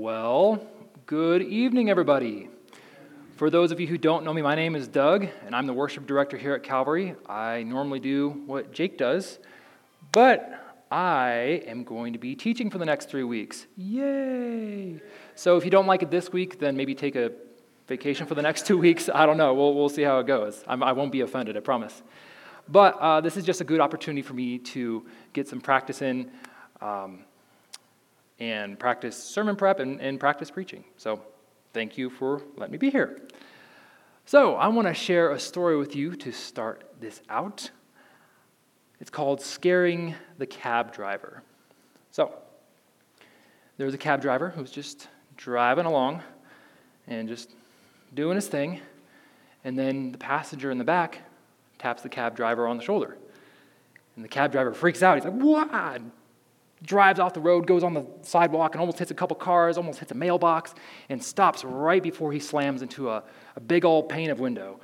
Well, good evening, everybody. For those of you who don't know me, my name is Doug, and I'm the worship director here at Calvary. I normally do what Jake does, but I am going to be teaching for the next 3 weeks. Yay! So if you don't like it this week, then maybe take a vacation for the next 2 weeks. I don't know. We'll see how it goes. I won't be offended, I promise. But this is just a good opportunity for me to get some practice in, and practice sermon prep and practice preaching. So thank you for letting me be here. So I want to share a story with you to start this out. It's called Scaring the Cab Driver. So there was a cab driver who was just driving along and just doing his thing. And then the passenger in the back taps the cab driver on the shoulder. And the cab driver freaks out. He's like, "What?" Drives off the road, goes on the sidewalk, and almost hits a couple cars, almost hits a mailbox, and stops right before he slams into a big old pane of window.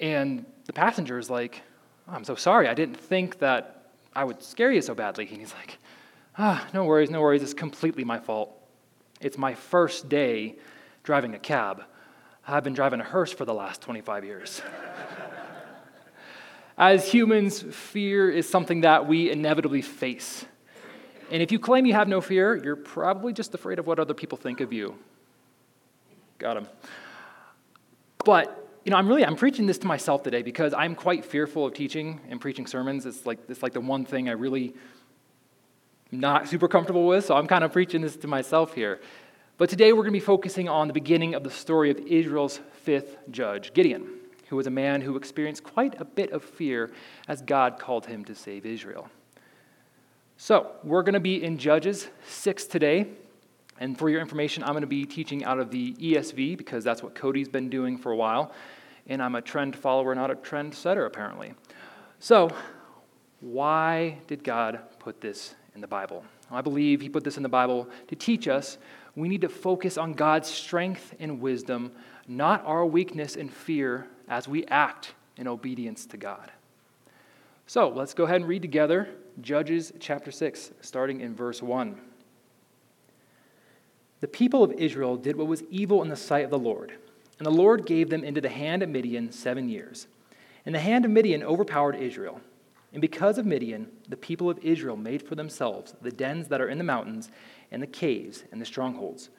And the passenger is like, "Oh, I'm so sorry. I didn't think that I would scare you so badly." And he's like, no worries. It's completely my fault. It's my first day driving a cab. I've been driving a hearse for the last 25 years. As humans, fear is something that we inevitably face. And if you claim you have no fear, you're probably just afraid of what other people think of you. Got him. But, you know, I'm preaching this to myself today because I'm quite fearful of teaching and preaching sermons. It's like the one thing I really not super comfortable with, so I'm kind of preaching this to myself here. But today we're going to be focusing on the beginning of the story of Israel's fifth judge, Gideon, who was a man who experienced quite a bit of fear as God called him to save Israel. So, we're going to be in Judges 6 today, and for your information, I'm going to be teaching out of the ESV, because that's what Cody's been doing for a while, and I'm a trend follower, not a trend setter, apparently. So, why did God put this in the Bible? I believe he put this in the Bible to teach us we need to focus on God's strength and wisdom, not our weakness and fear as we act in obedience to God. So, let's go ahead and read together. Judges chapter 6, starting in verse 1. The people of Israel did what was evil in the sight of the Lord, and the Lord gave them into the hand of Midian 7 years. And the hand of Midian overpowered Israel. And because of Midian, the people of Israel made for themselves the dens that are in the mountains, and the caves, and the strongholds.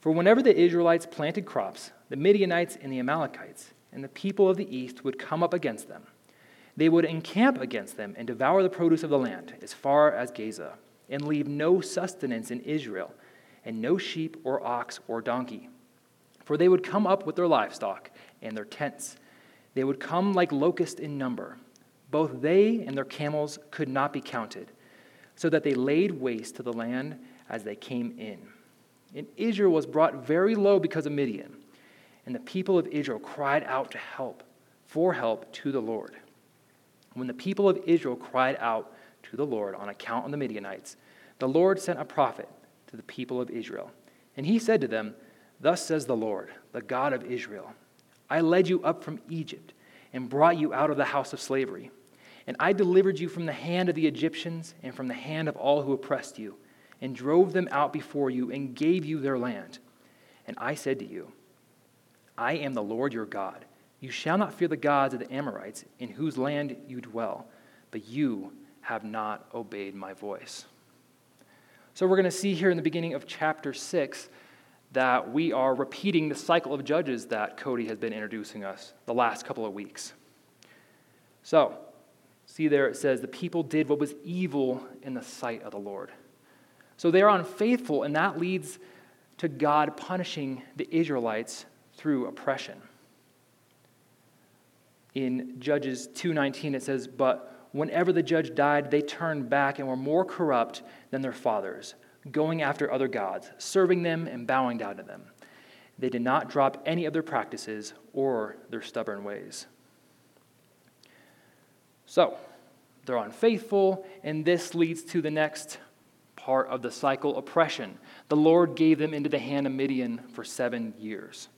For whenever the Israelites planted crops, the Midianites and the Amalekites, and the people of the east would come up against them. They would encamp against them and devour the produce of the land as far as Gaza, and leave no sustenance in Israel, and no sheep or ox or donkey. For they would come up with their livestock and their tents. They would come like locusts in number. Both they and their camels could not be counted, so that they laid waste to the land as they came in. And Israel was brought very low because of Midian, and the people of Israel cried out for help to the Lord. When the people of Israel cried out to the Lord on account of the Midianites, the Lord sent a prophet to the people of Israel. And he said to them, "Thus says the Lord, the God of Israel, I led you up from Egypt and brought you out of the house of slavery. And I delivered you from the hand of the Egyptians and from the hand of all who oppressed you, and drove them out before you and gave you their land. And I said to you, I am the Lord your God. You shall not fear the gods of the Amorites, in whose land you dwell, but you have not obeyed my voice." So we're going to see here in the beginning of chapter 6 that we are repeating the cycle of judges that Cody has been introducing us the last couple of weeks. So, see there it says, the people did what was evil in the sight of the Lord. So they are unfaithful, and that leads to God punishing the Israelites through oppression. In Judges 2:19, it says, "But whenever the judge died, they turned back and were more corrupt than their fathers, going after other gods, serving them and bowing down to them. They did not drop any of their practices or their stubborn ways." So, they're unfaithful, and this leads to the next part of the cycle, oppression. The Lord gave them into the hand of Midian for 7 years.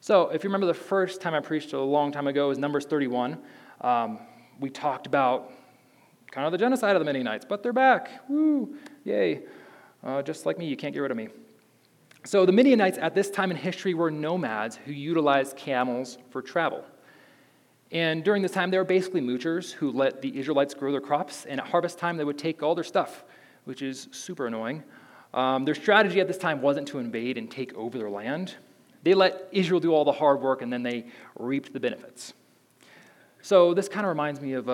So if you remember the first time I preached a long time ago is Numbers 31. We talked about kind of the genocide of the Midianites, but they're back. Woo, yay. Just like me, you can't get rid of me. So the Midianites at this time in history were nomads who utilized camels for travel. And during this time, they were basically moochers who let the Israelites grow their crops, and at harvest time, they would take all their stuff, which is super annoying. Their strategy at this time wasn't to invade and take over their land. They let Israel do all the hard work, and then they reaped the benefits. So this kind of reminds me of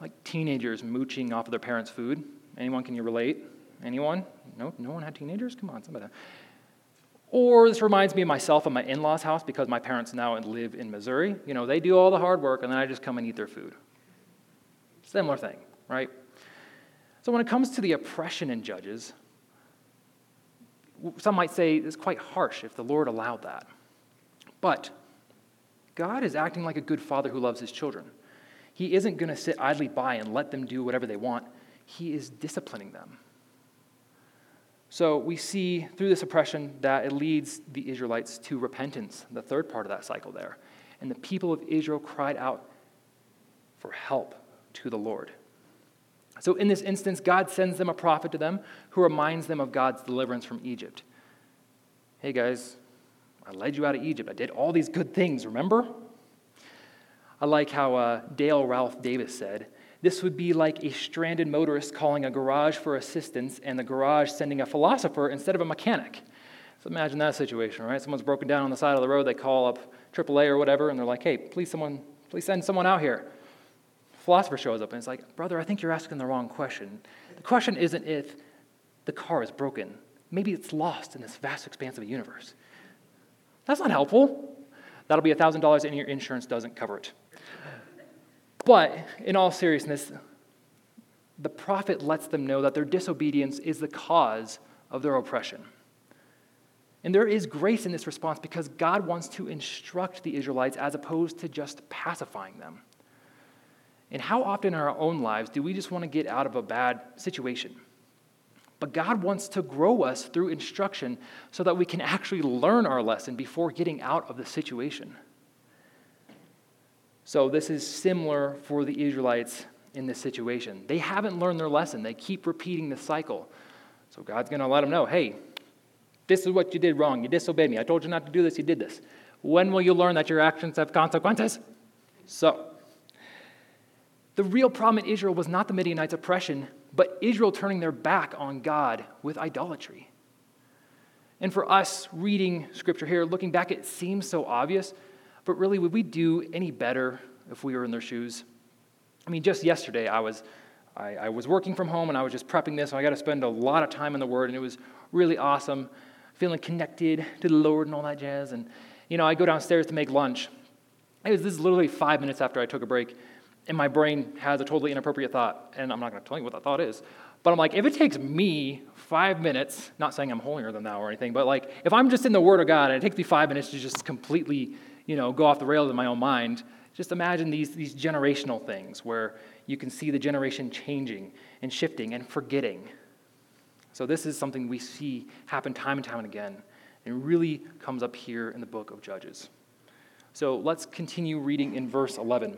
like teenagers mooching off of their parents' food. Anyone, can you relate? Anyone? No, no one had teenagers? Come on, somebody. Or this reminds me of myself at my in-laws' house because my parents now live in Missouri. You know, they do all the hard work, and then I just come and eat their food. Similar thing, right? So when it comes to the oppression in Judges, some might say it's quite harsh if the Lord allowed that. But God is acting like a good father who loves his children. He isn't going to sit idly by and let them do whatever they want. He is disciplining them. So we see through this oppression that it leads the Israelites to repentance, the third part of that cycle there. And the people of Israel cried out for help to the Lord. So in this instance, God sends them a prophet to them who reminds them of God's deliverance from Egypt. Hey guys, I led you out of Egypt. I did all these good things, remember? I like how Dale Ralph Davis said, this would be like a stranded motorist calling a garage for assistance and the garage sending a philosopher instead of a mechanic. So imagine that situation, right? Someone's broken down on the side of the road. They call up AAA or whatever, and they're like, hey, please send someone out here. The philosopher shows up, and it's like, brother, I think you're asking the wrong question. The question isn't if the car is broken. Maybe it's lost in this vast expanse of a universe. That's not helpful. That'll be $1,000, and your insurance doesn't cover it. But in all seriousness, the prophet lets them know that their disobedience is the cause of their oppression. And there is grace in this response because God wants to instruct the Israelites as opposed to just pacifying them. And how often in our own lives do we just want to get out of a bad situation? But God wants to grow us through instruction so that we can actually learn our lesson before getting out of the situation. So this is similar for the Israelites in this situation. They haven't learned their lesson. They keep repeating the cycle. So God's going to let them know, hey, this is what you did wrong. You disobeyed me. I told you not to do this. You did this. When will you learn that your actions have consequences? So the real problem in Israel was not the Midianites' oppression, but Israel turning their back on God with idolatry. And for us reading Scripture here, looking back, it seems so obvious. But really, would we do any better if we were in their shoes? I mean, just yesterday, I was working from home, and I was just prepping this, and I got to spend a lot of time in the Word, and it was really awesome, feeling connected to the Lord and all that jazz. And, you know, I go downstairs to make lunch. This is literally 5 minutes after I took a break, and my brain has a totally inappropriate thought, and I'm not going to tell you what that thought is. But I'm like, if it takes me 5 minutes, not saying I'm holier than thou or anything, but like, if I'm just in the Word of God, and it takes me 5 minutes to just completely, you know, go off the rails in my own mind, just imagine these generational things where you can see the generation changing and shifting and forgetting. So this is something we see happen time and time again, and really comes up here in the book of Judges. So let's continue reading in verse 11.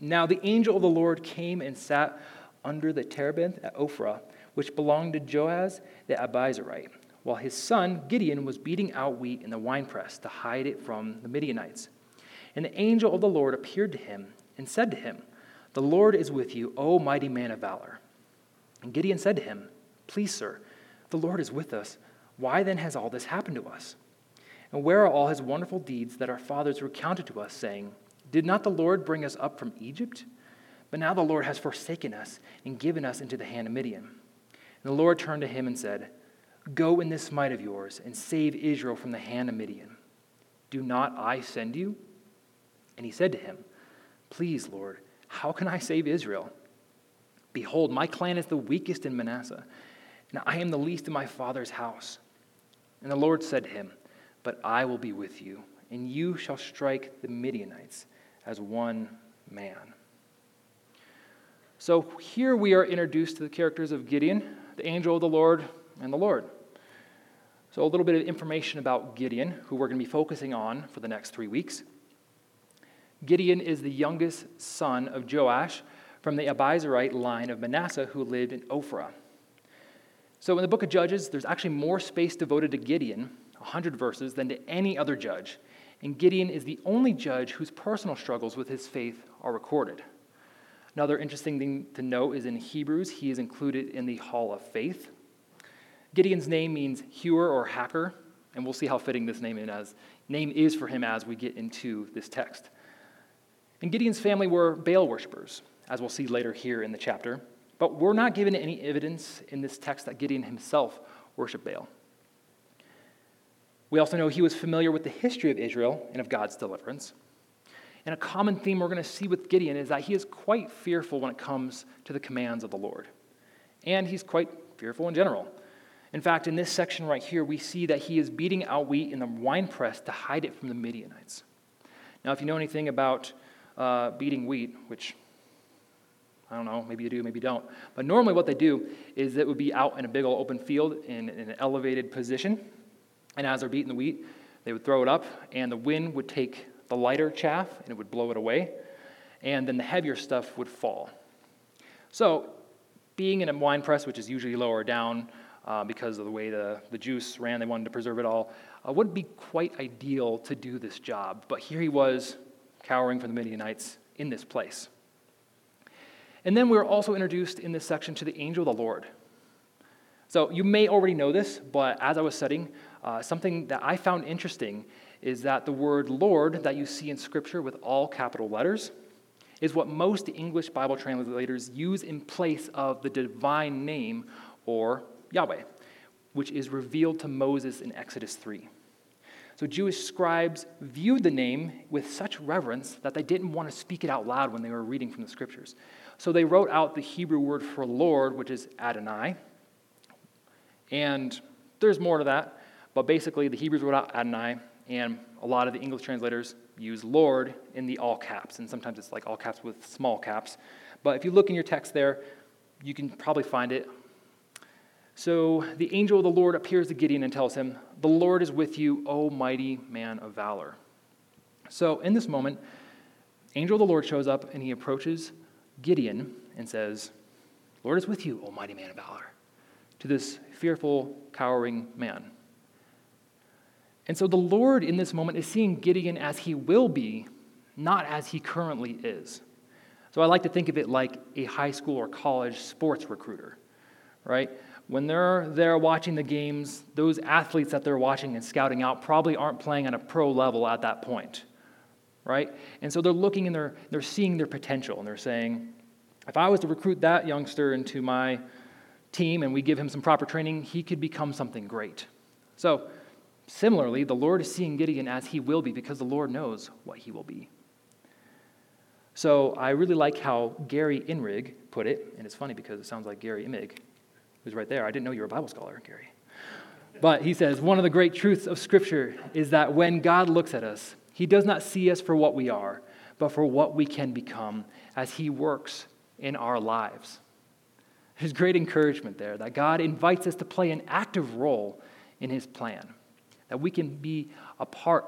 Now the angel of the Lord came and sat under the terebinth at Ophrah, which belonged to Joash the Abiezrite, while his son Gideon was beating out wheat in the winepress to hide it from the Midianites. And the angel of the Lord appeared to him and said to him, "The Lord is with you, O mighty man of valor." And Gideon said to him, "Please, sir, the Lord is with us. Why then has all this happened to us? And where are all his wonderful deeds that our fathers recounted to us, saying, 'Did not the Lord bring us up from Egypt?' But now the Lord has forsaken us and given us into the hand of Midian." And the Lord turned to him and said, "Go in this might of yours and save Israel from the hand of Midian. Do not I send you?" And he said to him, "Please, Lord, how can I save Israel? Behold, my clan is the weakest in Manasseh, and I am the least in my father's house." And the Lord said to him, "But I will be with you, and you shall strike the Midianites as one man." So here we are introduced to the characters of Gideon, the angel of the Lord, and the Lord. So a little bit of information about Gideon, who we're going to be focusing on for the next 3 weeks. Gideon is the youngest son of Joash from the Abizorite line of Manasseh, who lived in Ophrah. So in the book of Judges, there's actually more space devoted to Gideon, 100 verses, than to any other judge. And Gideon is the only judge whose personal struggles with his faith are recorded. Another interesting thing to note is in Hebrews, he is included in the Hall of Faith. Gideon's name means hewer or hacker, and we'll see how fitting this name is for him as we get into this text. And Gideon's family were Baal worshipers, as we'll see later here in the chapter, but we're not given any evidence in this text that Gideon himself worshiped Baal. We also know he was familiar with the history of Israel and of God's deliverance. And a common theme we're going to see with Gideon is that he is quite fearful when it comes to the commands of the Lord. And he's quite fearful in general. In fact, in this section right here, we see that he is beating out wheat in the winepress to hide it from the Midianites. Now, if you know anything about beating wheat, which I don't know, maybe you do, maybe you don't, but normally what they do is it would be out in a big old open field in an elevated position, and as they're beating the wheat, they would throw it up, and the wind would take the lighter chaff, and it would blow it away, and then the heavier stuff would fall. So, being in a wine press, which is usually lower down, because of the way the juice ran, they wanted to preserve it all, wouldn't be quite ideal to do this job. But here he was, cowering from the Midianites in this place. And then we're also introduced in this section to the angel of the Lord. So you may already know this, but as I was studying, something that I found interesting is that the word Lord that you see in Scripture with all capital letters is what most English Bible translators use in place of the divine name or Yahweh, which is revealed to Moses in Exodus 3. So Jewish scribes viewed the name with such reverence that they didn't want to speak it out loud when they were reading from the Scriptures. So they wrote out the Hebrew word for Lord, which is Adonai. And there's more to that, but basically the Hebrews wrote out Adonai, and a lot of the English translators use Lord in the all caps, and sometimes it's like all caps with small caps. But if you look in your text there, you can probably find it. So the angel of the Lord appears to Gideon and tells him, "The Lord is with you, O mighty man of valor." So in this moment, angel of the Lord shows up and he approaches Gideon and says, "Lord is with you, O mighty man of valor," to this fearful, cowering man. And so the Lord in this moment is seeing Gideon as he will be, not as he currently is. So I like to think of it like a high school or college sports recruiter, right? When they're there watching the games, those athletes that they're watching and scouting out probably aren't playing at a pro level at that point, right? And so they're looking and they're seeing their potential, and they're saying, if I was to recruit that youngster into my team and we give him some proper training, he could become something great. So similarly, the Lord is seeing Gideon as he will be because the Lord knows what he will be. So I really like how Gary Inrig put it, and it's funny because it sounds like Gary Imig, who's right there. I didn't know you were a Bible scholar, Gary. But he says, one of the great truths of Scripture is that when God looks at us, he does not see us for what we are, but for what we can become as he works in our lives. There's great encouragement there that God invites us to play an active role in his plan, that we can be a part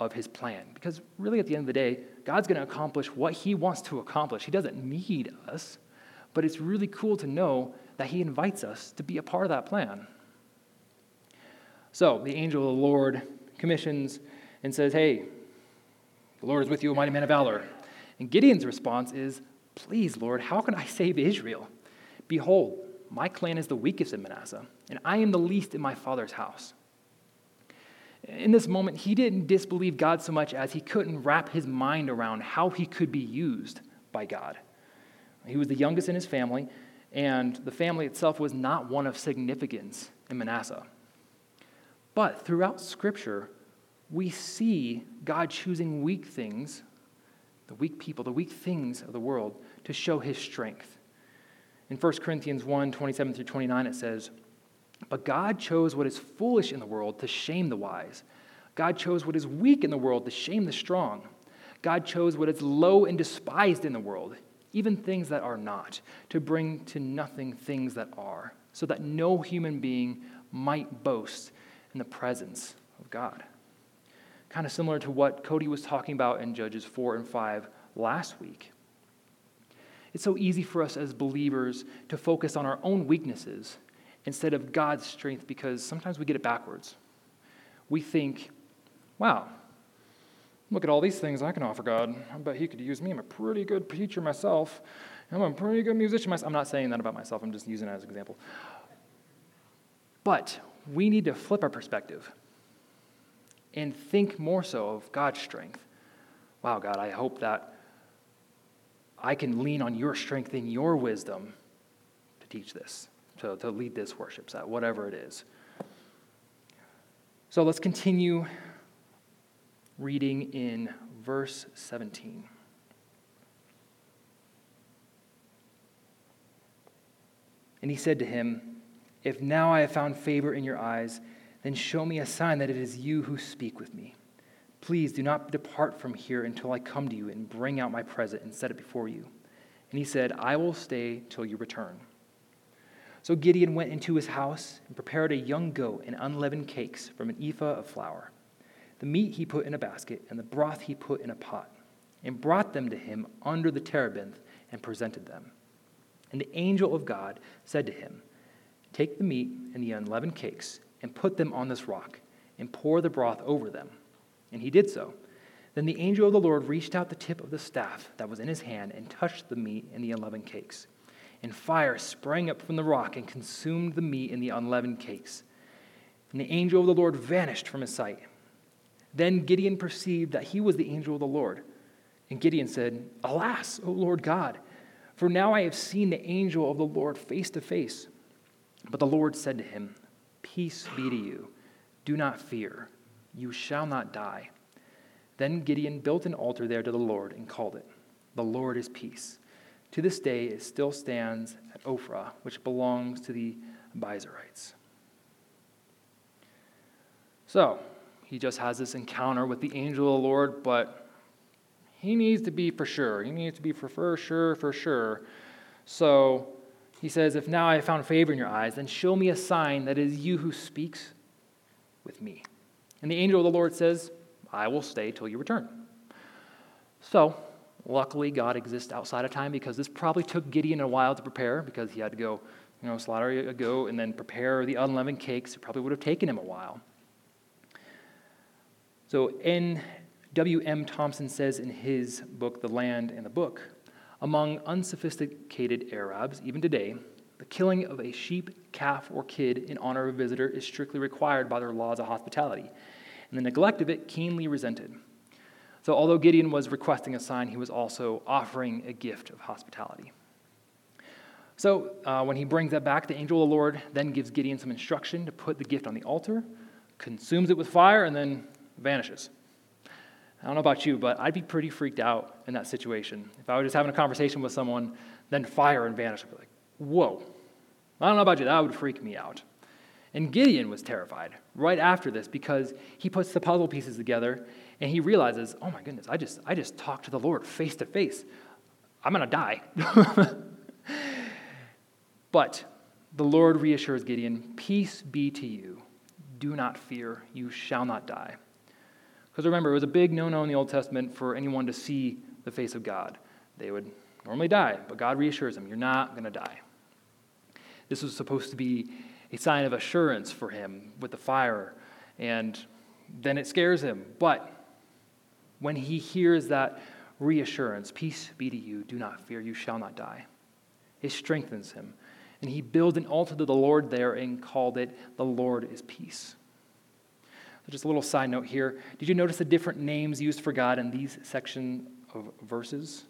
of his plan. Because really at the end of the day, God's going to accomplish what he wants to accomplish. He doesn't need us, but it's really cool to know that he invites us to be a part of that plan. So the angel of the Lord commissions and says, "Hey, the Lord is with you, a mighty man of valor." And Gideon's response is, "Please, Lord, how can I save Israel? Behold, my clan is the weakest in Manasseh, and I am the least in my father's house." In this moment, he didn't disbelieve God so much as he couldn't wrap his mind around how he could be used by God. He was the youngest in his family, and the family itself was not one of significance in Manasseh. But throughout Scripture, we see God choosing weak things, the weak people, the weak things of the world, to show his strength. In 1 Corinthians 1, 27 through 29, it says, "But God chose what is foolish in the world to shame the wise. God chose what is weak in the world to shame the strong. God chose what is low and despised in the world, even things that are not, to bring to nothing things that are, so that no human being might boast in the presence of God." Kind of similar to what Cody was talking about in Judges 4 and 5 last week. It's so easy for us as believers to focus on our own weaknesses instead of God's strength, because sometimes we get it backwards. We think, wow, look at all these things I can offer God. I bet he could use me. I'm a pretty good preacher myself. I'm a pretty good musician myself. I'm not saying that about myself. I'm just using it as an example. But we need to flip our perspective and think more so of God's strength. Wow, God, I hope that I can lean on your strength and your wisdom to teach this, to lead this worship set, whatever it is. So let's continue reading in verse 17. And he said to him, "If now I have found favor in your eyes, then show me a sign that it is you who speak with me. Please do not depart from here until I come to you and bring out my present and set it before you." And he said, "I will stay till you return." So Gideon went into his house and prepared a young goat and unleavened cakes from an ephah of flour. The meat he put in a basket and the broth he put in a pot, and brought them to him under the terebinth and presented them. And the angel of God said to him, "Take the meat and the unleavened cakes and put them on this rock and pour the broth over them." And he did so. Then the angel of the Lord reached out the tip of the staff that was in his hand and touched the meat and the unleavened cakes. And fire sprang up from the rock and consumed the meat and the unleavened cakes. And the angel of the Lord vanished from his sight. Then Gideon perceived that he was the angel of the Lord. And Gideon said, "Alas, O Lord God, for now I have seen the angel of the Lord face to face." But the Lord said to him, "Peace be to you. Do not fear. You shall not die." Then Gideon built an altar there to the Lord and called it, "The Lord is Peace." To this day it still stands at Ophrah, which belongs to the Abizorites. So, he just has this encounter with the angel of the Lord, but he needs to be for sure. He needs to be for sure. So, he says, "If now I have found favor in your eyes, then show me a sign that it is you who speaks with me." And the angel of the Lord says, "I will stay till you return." So, luckily, God exists outside of time, because this probably took Gideon a while to prepare, because he had to go, slaughter a goat and then prepare the unleavened cakes. It probably would have taken him a while. So, W. M. Thompson says in his book, The Land and the Book, "Among unsophisticated Arabs, even today, the killing of a sheep, calf, or kid in honor of a visitor is strictly required by their laws of hospitality, and the neglect of it keenly resented." So although Gideon was requesting a sign, he was also offering a gift of hospitality. So when he brings that back, the angel of the Lord then gives Gideon some instruction to put the gift on the altar, consumes it with fire, and then vanishes. I don't know about you, but I'd be pretty freaked out in that situation. If I were just having a conversation with someone, then fire and vanish, I'd be like, whoa. I don't know about you, that would freak me out. And Gideon was terrified right after this, because he puts the puzzle pieces together and he realizes, oh my goodness, I just talked to the Lord face to face. I'm going to die. But the Lord reassures Gideon, "Peace be to you. Do not fear. You shall not die." Because remember, it was a big no-no in the Old Testament for anyone to see the face of God. They would normally die, but God reassures them, you're not going to die. This was supposed to be a sign of assurance for him with the fire, and then it scares him. But when he hears that reassurance, "Peace be to you, do not fear, you shall not die," it strengthens him. And he built an altar to the Lord there and called it, "The Lord is Peace." Just a little side note here. Did you notice the different names used for God in these section of verses?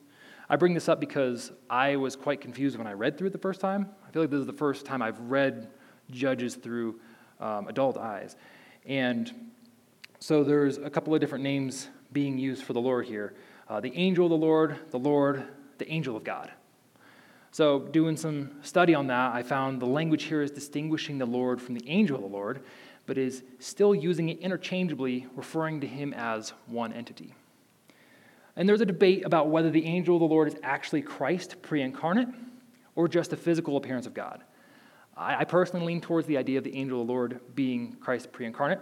I bring this up because I was quite confused when I read through it the first time. I feel like this is the first time I've read Judges through adult eyes. And so there's a couple of different names being used for the Lord here. The angel of the Lord, the angel of God. So doing some study on that, I found the language here is distinguishing the Lord from the angel of the Lord, but is still using it interchangeably, referring to him as one entity. And there's a debate about whether the angel of the Lord is actually Christ pre-incarnate or just a physical appearance of God. I personally lean towards the idea of the angel of the Lord being Christ pre-incarnate.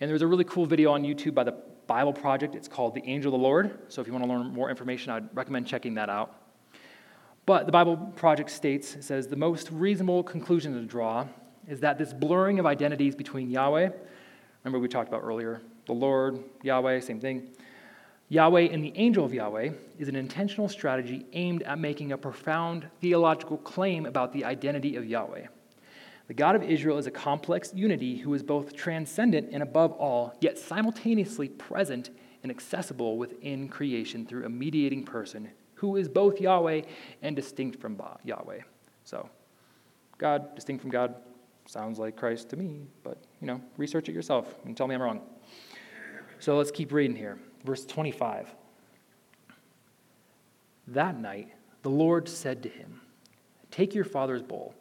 And there's a really cool video on YouTube by the Bible Project. It's called The Angel of the Lord. So if you want to learn more information, I'd recommend checking that out. But the Bible Project states, it says, the most reasonable conclusion to draw is that this blurring of identities between Yahweh, remember we talked about earlier, the Lord, Yahweh, same thing. Yahweh and the angel of Yahweh is an intentional strategy aimed at making a profound theological claim about the identity of Yahweh. The God of Israel is a complex unity who is both transcendent and above all, yet simultaneously present and accessible within creation through a mediating person who is both Yahweh and distinct from Yahweh. So, God, distinct from God, sounds like Christ to me, but, research it yourself and tell me I'm wrong. So let's keep reading here. Verse 25. That night, the Lord said to him, "Take your father's bowl,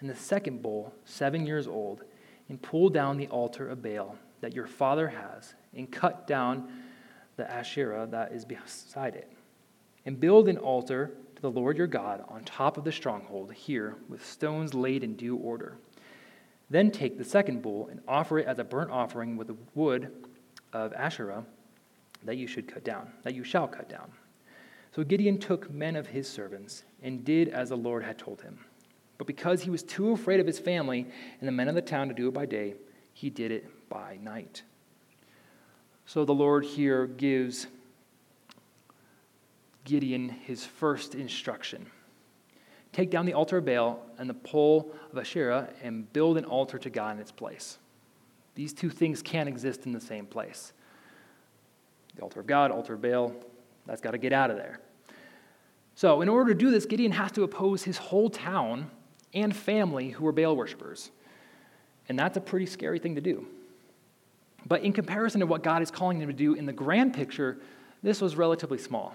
and the second bowl, 7 years old, and pull down the altar of Baal that your father has, and cut down the Asherah that is beside it, and build an altar to the Lord your God on top of the stronghold here with stones laid in due order. Then take the second bull and offer it as a burnt offering with the wood of Asherah that you shall cut down." So Gideon took men of his servants and did as the Lord had told him. But because he was too afraid of his family and the men of the town to do it by day, he did it by night. So the Lord here gives Gideon his first instruction. Take down the altar of Baal and the pole of Asherah and build an altar to God in its place. These two things can't exist in the same place. The altar of God, altar of Baal, that's got to get out of there. So in order to do this, Gideon has to oppose his whole town and family who are Baal worshipers. And that's a pretty scary thing to do. But in comparison to what God is calling them to do in the grand picture, this was relatively small.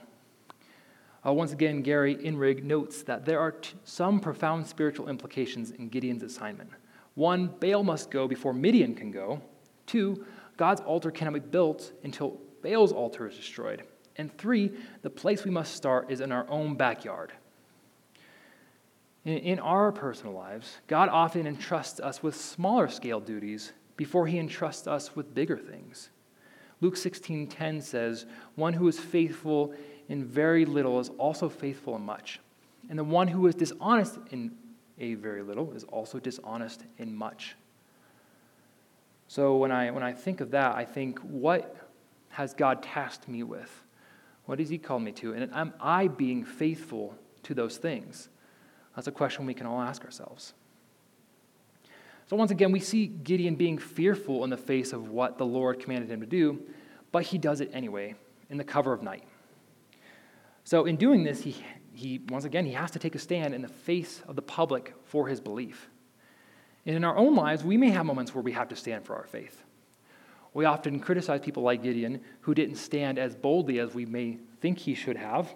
Once again, Gary Inrig notes that there are some profound spiritual implications in Gideon's assignment. One, Baal must go before Midian can go. Two, God's altar cannot be built until Baal's altar is destroyed. And three, the place we must start is in our own backyard. In our personal lives, God often entrusts us with smaller scale duties before he entrusts us with bigger things. Luke 16:10 says, "One who is faithful in very little is also faithful in much. And the one who is dishonest in a very little is also dishonest in much." So when I think of that, I think, what has God tasked me with? What has he called me to? And am I being faithful to those things? That's a question we can all ask ourselves. So once again, we see Gideon being fearful in the face of what the Lord commanded him to do, but he does it anyway in the cover of night. So in doing this, he once again, he has to take a stand in the face of the public for his belief. And in our own lives, we may have moments where we have to stand for our faith. We often criticize people like Gideon who didn't stand as boldly as we may think he should have.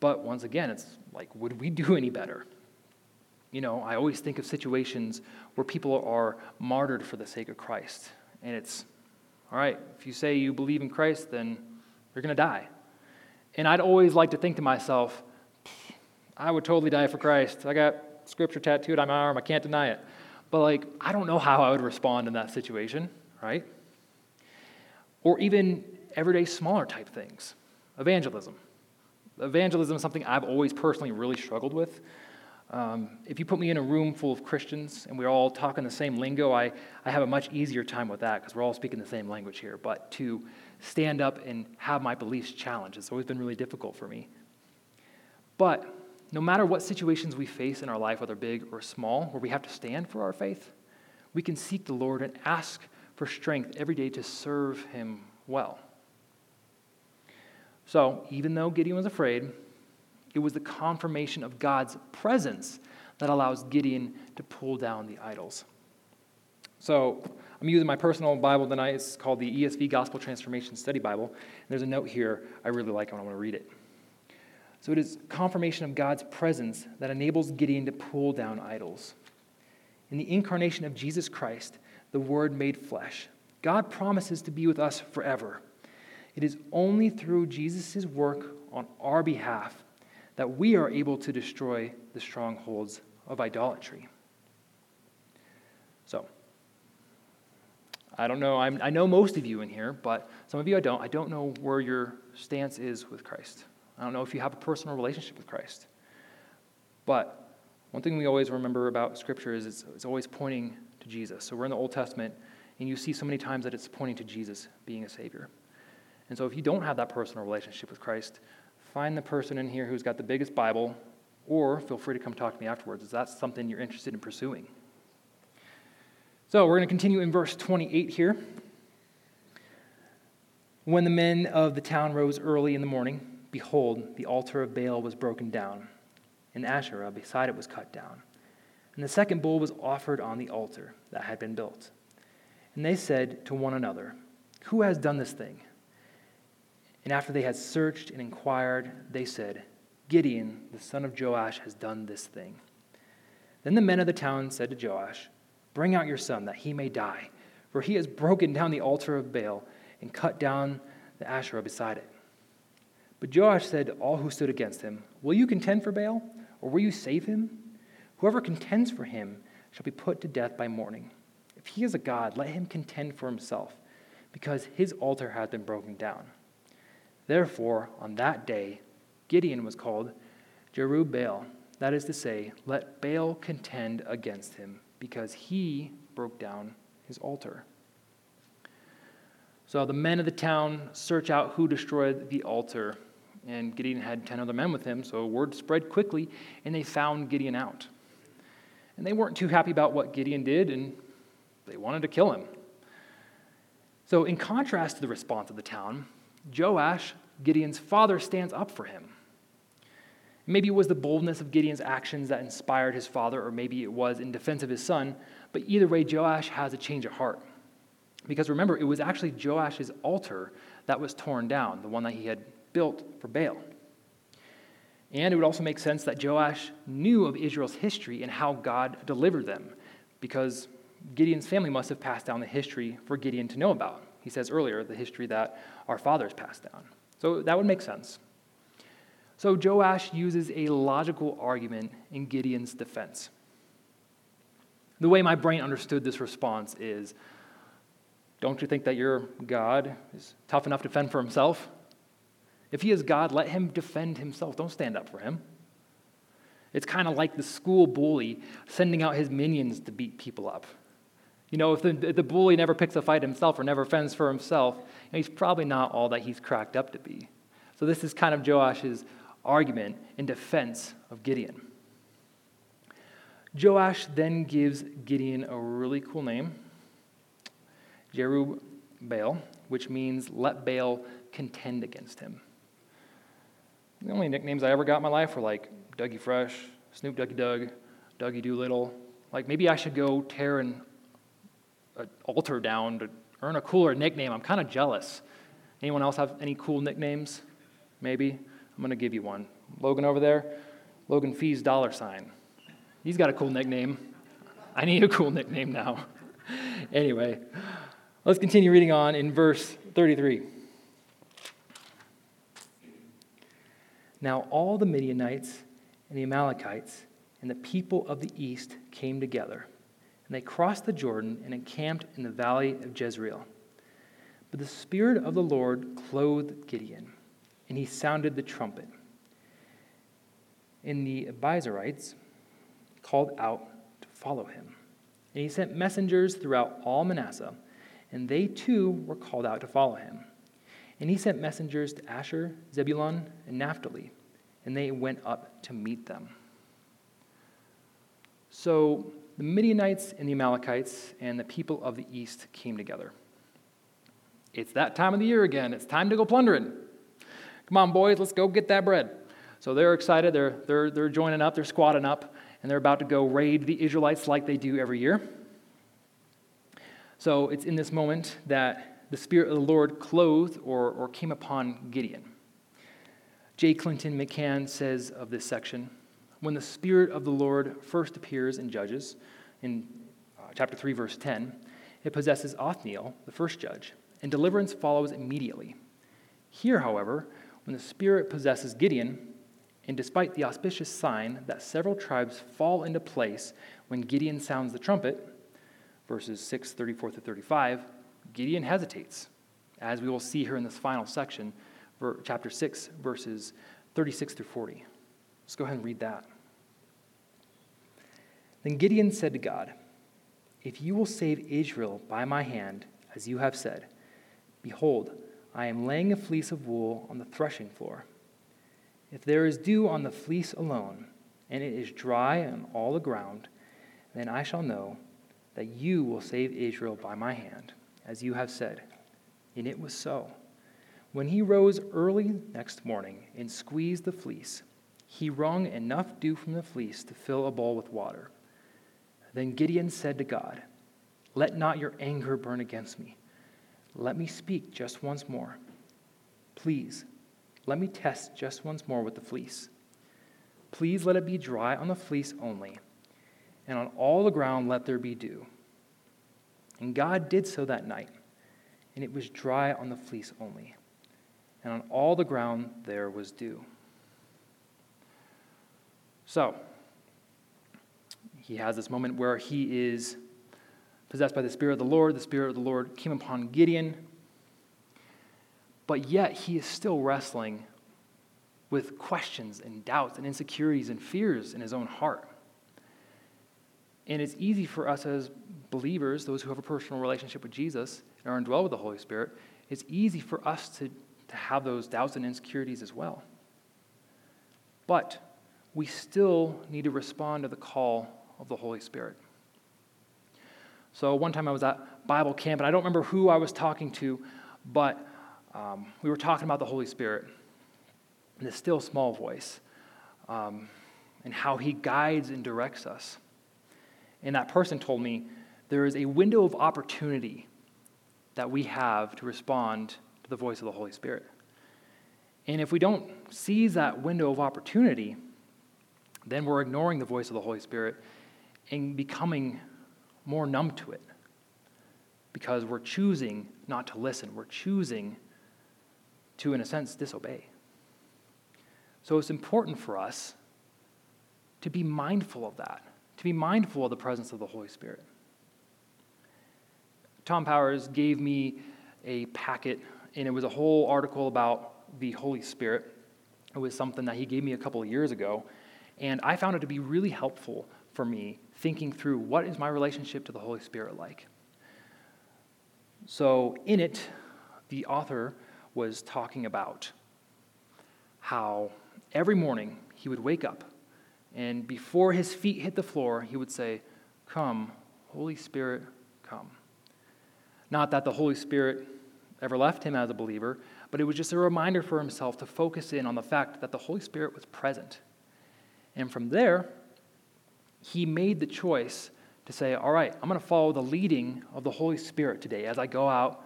But once again, it's like, would we do any better? I always think of situations where people are martyred for the sake of Christ. And it's, all right, if you say you believe in Christ, then you're going to die. And I'd always like to think to myself, I would totally die for Christ. I got scripture tattooed on my arm. I can't deny it. But I don't know how I would respond in that situation, right? Or even everyday smaller type things. Evangelism. Evangelism is something I've always personally really struggled with. If you put me in a room full of Christians and we're all talking the same lingo, I have a much easier time with that because we're all speaking the same language here. But to stand up and have my beliefs challenged, it's always been really difficult for me. But no matter what situations we face in our life, whether big or small, where we have to stand for our faith, we can seek the Lord and ask for strength every day to serve him well. So even though Gideon was afraid, it was the confirmation of God's presence that allows Gideon to pull down the idols. So I'm using my personal Bible tonight. It's called the ESV Gospel Transformation Study Bible. And there's a note here I really like and I want to read it. So it is confirmation of God's presence that enables Gideon to pull down idols. In the incarnation of Jesus Christ, the Word made flesh, God promises to be with us forever. It is only through Jesus' work on our behalf that we are able to destroy the strongholds of idolatry. So, I don't know, I know most of you in here, but some of you I don't know where your stance is with Christ. I don't know if you have a personal relationship with Christ. But one thing we always remember about Scripture is it's always pointing to Jesus. So we're in the Old Testament, and you see so many times that it's pointing to Jesus being a Savior. And so if you don't have that personal relationship with Christ, find the person in here who's got the biggest Bible, or feel free to come talk to me afterwards. Is that something you're interested in pursuing? So we're going to continue in verse 28 here. When the men of the town rose early in the morning, behold, the altar of Baal was broken down, and Asherah beside it was cut down. And the second bull was offered on the altar that had been built. And they said to one another, "Who has done this thing?" And after they had searched and inquired, they said, "Gideon, the son of Joash, has done this thing." Then the men of the town said to Joash, "Bring out your son, that he may die, for he has broken down the altar of Baal and cut down the Asherah beside it." But Joash said to all who stood against him, "Will you contend for Baal, or will you save him? Whoever contends for him shall be put to death by morning. If he is a god, let him contend for himself, because his altar has been broken down." Therefore, on that day, Gideon was called Jerubbaal, that is to say, "Let Baal contend against him," because he broke down his altar. So the men of the town search out who destroyed the altar, and Gideon had 10 other men with him, so word spread quickly, and they found Gideon out. And they weren't too happy about what Gideon did, and they wanted to kill him. So in contrast to the response of the town, Joash, Gideon's father, stands up for him. Maybe it was the boldness of Gideon's actions that inspired his father, or maybe it was in defense of his son, but either way, Joash has a change of heart. Because remember, it was actually Joash's altar that was torn down, the one that he had built for Baal. And it would also make sense that Joash knew of Israel's history and how God delivered them, because Gideon's family must have passed down the history for Gideon to know about. He says earlier, the history that our fathers passed down. So that would make sense. So Joash uses a logical argument in Gideon's defense. The way my brain understood this response is, "Don't you think that your God is tough enough to fend for himself? If he is God, let him defend himself. Don't stand up for him." It's kind of like the school bully sending out his minions to beat people up. You know, if the bully never picks a fight himself or never fends for himself, he's probably not all that he's cracked up to be. So this is kind of Joash's argument in defense of Gideon. Joash then gives Gideon a really cool name, Jerubbaal, which means "let Baal contend against him." The only nicknames I ever got in my life were like Dougie Fresh, Snoop Dougie Doug, Dougie Doolittle. Like, maybe I should go tear an altar down to earn a cooler nickname. I'm kind of jealous. Anyone else have any cool nicknames? Maybe. I'm going to give you one. Logan over there, Logan Fee's $. He's got a cool nickname. I need a cool nickname now. Anyway, let's continue reading on in verse 33. Now all the Midianites and the Amalekites and the people of the east came together, and they crossed the Jordan and encamped in the valley of Jezreel. But the Spirit of the Lord clothed Gideon, and he sounded the trumpet. And the Abiezrites called out to follow him. And he sent messengers throughout all Manasseh, and they too were called out to follow him. And he sent messengers to Asher, Zebulun, and Naphtali, and they went up to meet them. So the Midianites and the Amalekites and the people of the east came together. It's that time of the year again. It's time to go plundering. Come on, boys, let's go get that bread. So they're excited. They're joining up. They're squatting up. And they're about to go raid the Israelites like they do every year. So it's in this moment that the Spirit of the Lord clothed or came upon Gideon. J. Clinton McCann says of this section, "When the Spirit of the Lord first appears in Judges, in chapter 3, verse 10, it possesses Othniel, the first judge, and deliverance follows immediately. Here, however, when the Spirit possesses Gideon, and despite the auspicious sign that several tribes fall into place when Gideon sounds the trumpet, verses 6, 34 through 35, Gideon hesitates, as we will see here in this final section, chapter 6, verses 36 through 40. Let's go ahead and read that. Then Gideon said to God, If you will save Israel by my hand, as you have said, behold, I am laying a fleece of wool on the threshing floor. If there is dew on the fleece alone, and it is dry on all the ground, then I shall know that you will save Israel by my hand, as you have said. And it was so. When he rose early next morning and squeezed the fleece, he wrung enough dew from the fleece to fill a bowl with water. Then Gideon said to God, "Let not your anger burn against me. Let me speak just once more. Please, let me test just once more with the fleece. Please let it be dry on the fleece only, and on all the ground let there be dew." And God did so that night, and it was dry on the fleece only, and on all the ground there was dew. So, he has this moment where he is possessed by the Spirit of the Lord. The Spirit of the Lord came upon Gideon. But yet he is still wrestling with questions and doubts and insecurities and fears in his own heart. And it's easy for us as believers, those who have a personal relationship with Jesus and are indwelled with the Holy Spirit, it's easy for us to have those doubts and insecurities as well. But we still need to respond to the call of the Holy Spirit. So one time I was at Bible camp, and I don't remember who I was talking to, but we were talking about the Holy Spirit and the still small voice, and how he guides and directs us. And that person told me there is a window of opportunity that we have to respond to the voice of the Holy Spirit. And if we don't seize that window of opportunity, then we're ignoring the voice of the Holy Spirit and becoming more numb to it because we're choosing not to listen. We're choosing to, in a sense, disobey. So it's important for us to be mindful of that, to be mindful of the presence of the Holy Spirit. Tom Powers gave me a packet, and it was a whole article about the Holy Spirit. It was something that he gave me a couple of years ago, and I found it to be really helpful for me thinking through what is my relationship to the Holy Spirit like. So in it, the author was talking about how every morning he would wake up, and before his feet hit the floor, he would say, "Come, Holy Spirit, come." Not that the Holy Spirit ever left him as a believer, but it was just a reminder for himself to focus in on the fact that the Holy Spirit was present. And from there, he made the choice to say, all right, I'm going to follow the leading of the Holy Spirit today as I go out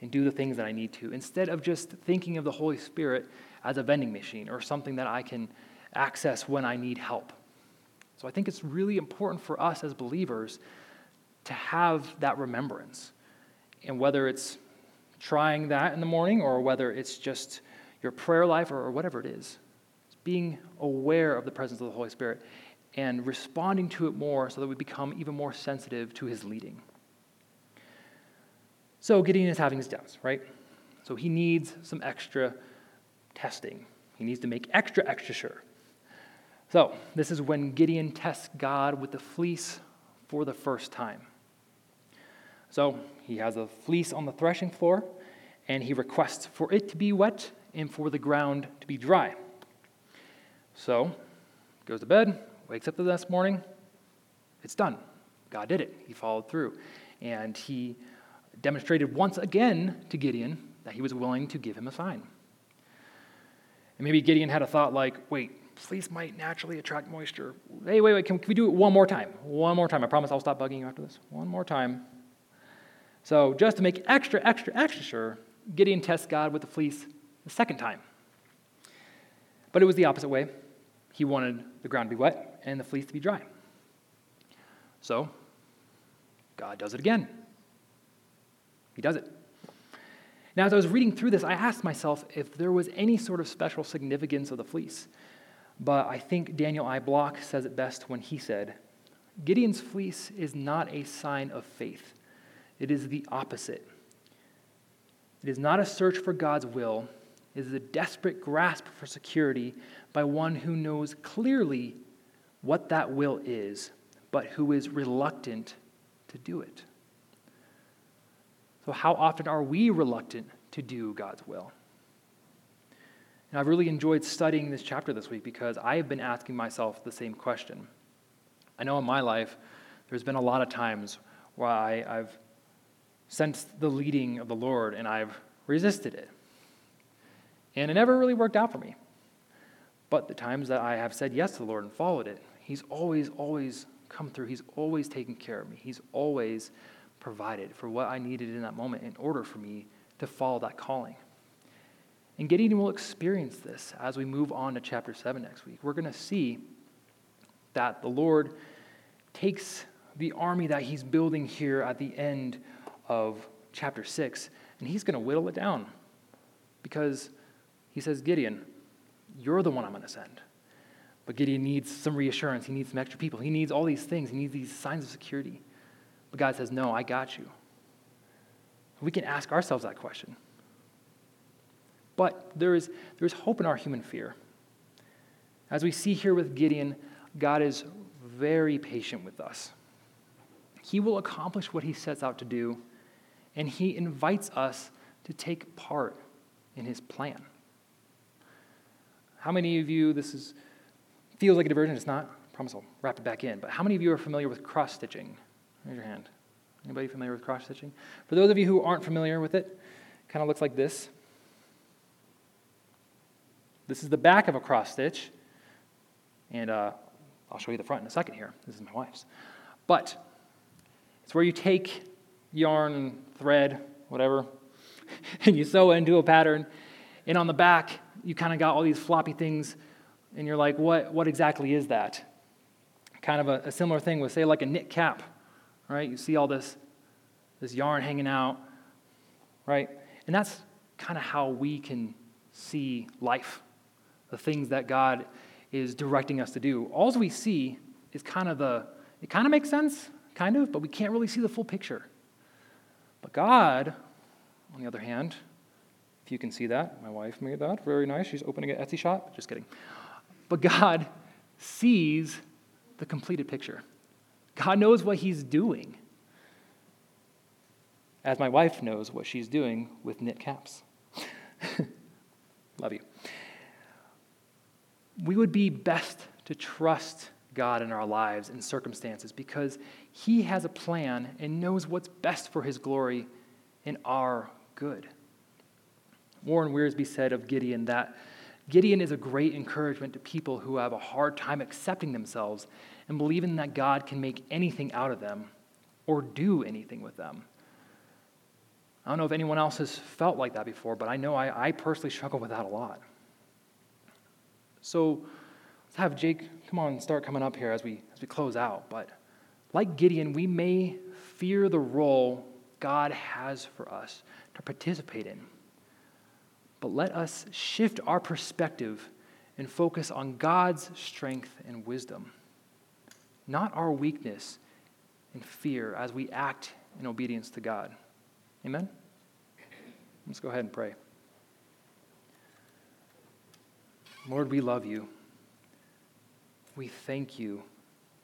and do the things that I need to, instead of just thinking of the Holy Spirit as a vending machine or something that I can access when I need help. So I think it's really important for us as believers to have that remembrance. And whether it's trying that in the morning or whether it's just your prayer life or whatever it is, it's being aware of the presence of the Holy Spirit and responding to it more so that we become even more sensitive to his leading. So Gideon is having his doubts, right? So he needs some extra testing. He needs to make extra, extra sure. So this is when Gideon tests God with the fleece for the first time. So he has a fleece on the threshing floor, and he requests for it to be wet and for the ground to be dry. So goes to bed, wakes up the next morning, it's done. God did it. He followed through. And he demonstrated once again to Gideon that he was willing to give him a sign. And maybe Gideon had a thought like, wait, fleece might naturally attract moisture. Hey, wait, can we do it one more time? One more time. I promise I'll stop bugging you after this. One more time. So just to make extra, extra, extra sure, Gideon tests God with the fleece the second time. But it was the opposite way. He wanted the ground to be wet and the fleece to be dry. So God does it again. He does it. Now, as I was reading through this, I asked myself if there was any sort of special significance of the fleece. But I think Daniel I. Block says it best when he said, "Gideon's fleece is not a sign of faith. It is the opposite. It is not a search for God's will. It is a desperate grasp for security by one who knows clearly what that will is, but who is reluctant to do it. So how often are we reluctant to do God's will? And I've really enjoyed studying this chapter this week because I have been asking myself the same question. I know in my life, there's been a lot of times where I've sensed the leading of the Lord and I've resisted it. And it never really worked out for me. But the times that I have said yes to the Lord and followed it, He's always, always come through. He's always taken care of me. He's always provided for what I needed in that moment in order for me to follow that calling. And Gideon will experience this as we move on to chapter 7 next week. We're going to see that the Lord takes the army that he's building here at the end of chapter 6, and he's going to whittle it down because he says, Gideon, you're the one I'm going to send. But Gideon needs some reassurance. He needs some extra people. He needs all these things. He needs these signs of security. But God says, no, I got you. We can ask ourselves that question. But there is hope in our human fear. As we see here with Gideon, God is very patient with us. He will accomplish what he sets out to do, and he invites us to take part in his plan. How many of you, feels like a diversion, it's not? I promise I'll wrap it back in. But how many of you are familiar with cross-stitching? Raise your hand. Anybody familiar with cross-stitching? For those of you who aren't familiar with it, it kind of looks like this. This is the back of a cross-stitch, and I'll show you the front in a second here. This is my wife's. But it's where you take yarn, thread, whatever, and you sew it into a pattern, and on the back, you kind of got all these floppy things, and you're like, what exactly is that? Kind of a similar thing with, say, like a knit cap, right? You see all this yarn hanging out, right? And that's kind of how we can see life, the things that God is directing us to do. All we see is kind of it kind of makes sense, kind of, but we can't really see the full picture. But God, on the other hand, if you can see that, my wife made that, very nice. She's opening an Etsy shop, just kidding. But God sees the completed picture. God knows what he's doing, as my wife knows what she's doing with knit caps. Love you. We would be best to trust God in our lives and circumstances because he has a plan and knows what's best for his glory and our good. Warren Wiersbe said of Gideon that Gideon is a great encouragement to people who have a hard time accepting themselves and believing that God can make anything out of them or do anything with them. I don't know if anyone else has felt like that before, but I know I personally struggle with that a lot. So let's have Jake come on and start coming up here as we close out. But like Gideon, we may fear the role God has for us to participate in. But let us shift our perspective and focus on God's strength and wisdom, not our weakness and fear as we act in obedience to God. Amen? Let's go ahead and pray. Lord, we love you. We thank you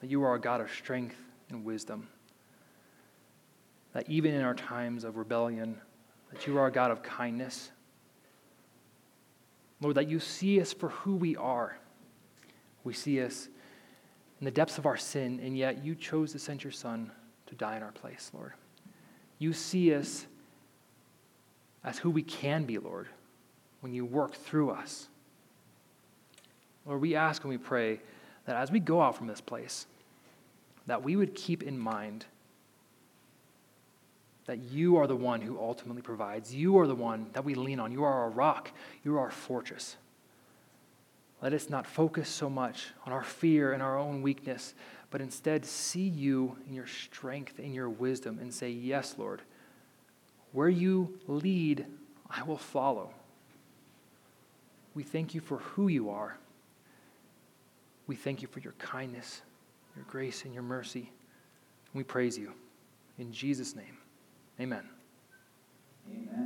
that you are a God of strength and wisdom, that even in our times of rebellion, that you are a God of kindness. Lord, that you see us for who we are. We see us in the depths of our sin, and yet you chose to send your Son to die in our place, Lord. You see us as who we can be, Lord, when you work through us. Lord, we ask and we pray that as we go out from this place, that we would keep in mind that you are the one who ultimately provides. You are the one that we lean on. You are our rock. You are our fortress. Let us not focus so much on our fear and our own weakness, but instead see you in your strength, in your wisdom, and say, yes, Lord, where you lead, I will follow. We thank you for who you are. We thank you for your kindness, your grace, and your mercy. We praise you. In Jesus' name, amen.